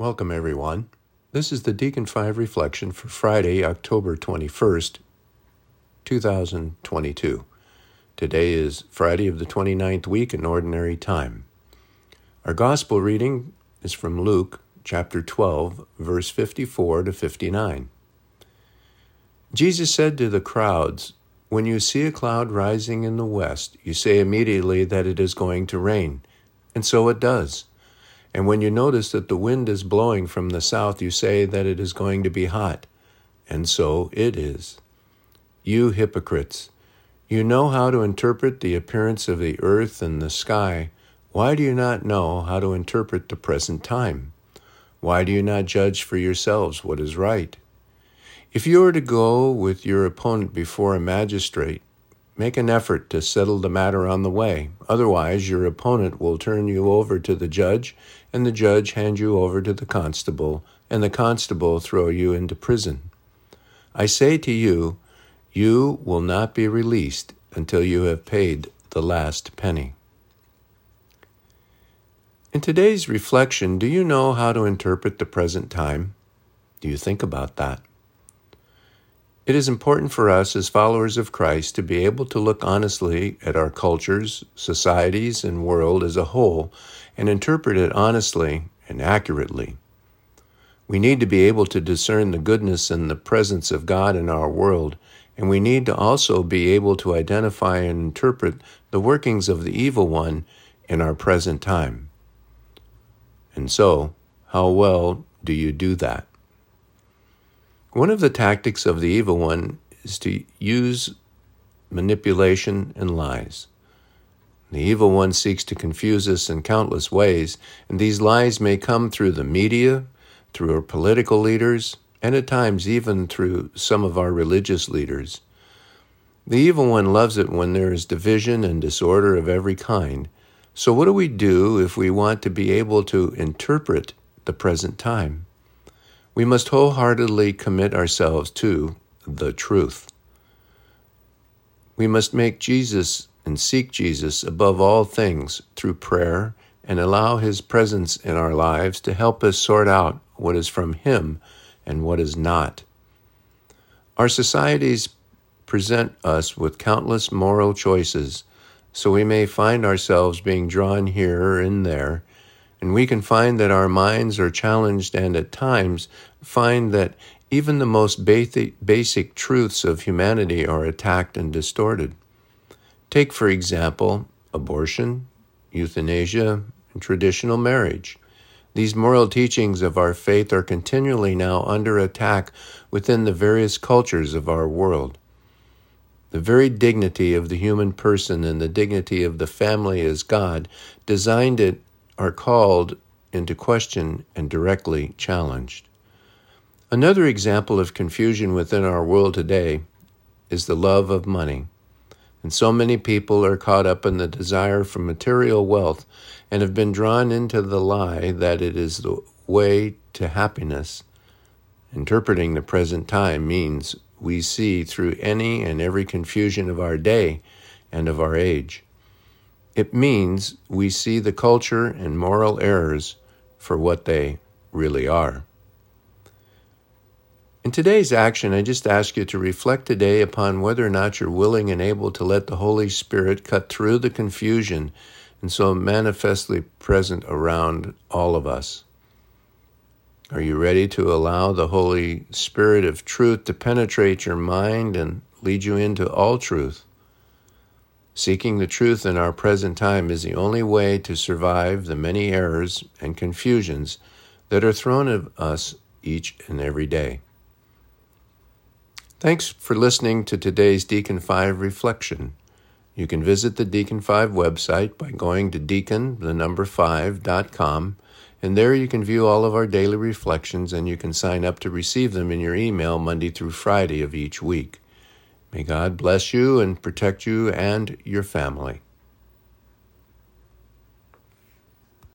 Welcome, everyone. This is the Deacon 5 reflection for Friday, October 21st, 2022. Today is Friday of the 29th week in Ordinary Time. Our Gospel reading is from Luke chapter 12, verse 54 to 59. Jesus said to the crowds, "When you see a cloud rising in the west, you say immediately that it is going to rain, and so it does. And when you notice that the wind is blowing from the south, you say that it is going to be hot, and so it is. You hypocrites, you know how to interpret the appearance of the earth and the sky. Why do you not know how to interpret the present time? Why do you not judge for yourselves what is right? If you were to go with your opponent before a magistrate, make an effort to settle the matter on the way. Otherwise, your opponent will turn you over to the judge, and the judge hand you over to the constable, and the constable throw you into prison. I say to you, you will not be released until you have paid the last penny." In today's reflection, do you know how to interpret the present time? Do you think about that? It is important for us as followers of Christ to be able to look honestly at our cultures, societies, and world as a whole and interpret it honestly and accurately. We need to be able to discern the goodness and the presence of God in our world, and we need to also be able to identify and interpret the workings of the evil one in our present time. And so, how well do you do that? One of the tactics of the evil one is to use manipulation and lies. The evil one seeks to confuse us in countless ways, and these lies may come through the media, through our political leaders, and at times even through some of our religious leaders. The evil one loves it when there is division and disorder of every kind. So what do we do if we want to be able to interpret the present time? We must wholeheartedly commit ourselves to the truth. We must make Jesus and seek Jesus above all things through prayer and allow His presence in our lives to help us sort out what is from Him and what is not. Our societies present us with countless moral choices, so we may find ourselves being drawn here and there, and we can find that our minds are challenged and at times find that even the most basic truths of humanity are attacked and distorted. Take, for example, abortion, euthanasia, and traditional marriage. These moral teachings of our faith are continually now under attack within the various cultures of our world. The very dignity of the human person and the dignity of the family as God designed it are called into question and directly challenged. Another example of confusion within our world today is the love of money, and so many people are caught up in the desire for material wealth and have been drawn into the lie that it is the way to happiness. Interpreting the present time means we see through any and every confusion of our day and of our age. It means we see the culture and moral errors for what they really are. In today's action, I just ask you to reflect today upon whether or not you're willing and able to let the Holy Spirit cut through the confusion and so manifestly present around all of us. Are you ready to allow the Holy Spirit of truth to penetrate your mind and lead you into all truth? Seeking the truth in our present time is the only way to survive the many errors and confusions that are thrown at us each and every day. Thanks for listening to today's Deacon 5 reflection. You can visit the Deacon 5 website by going to deacon5.com, and there you can view all of our daily reflections, and you can sign up to receive them in your email Monday through Friday of each week. May God bless you and protect you and your family.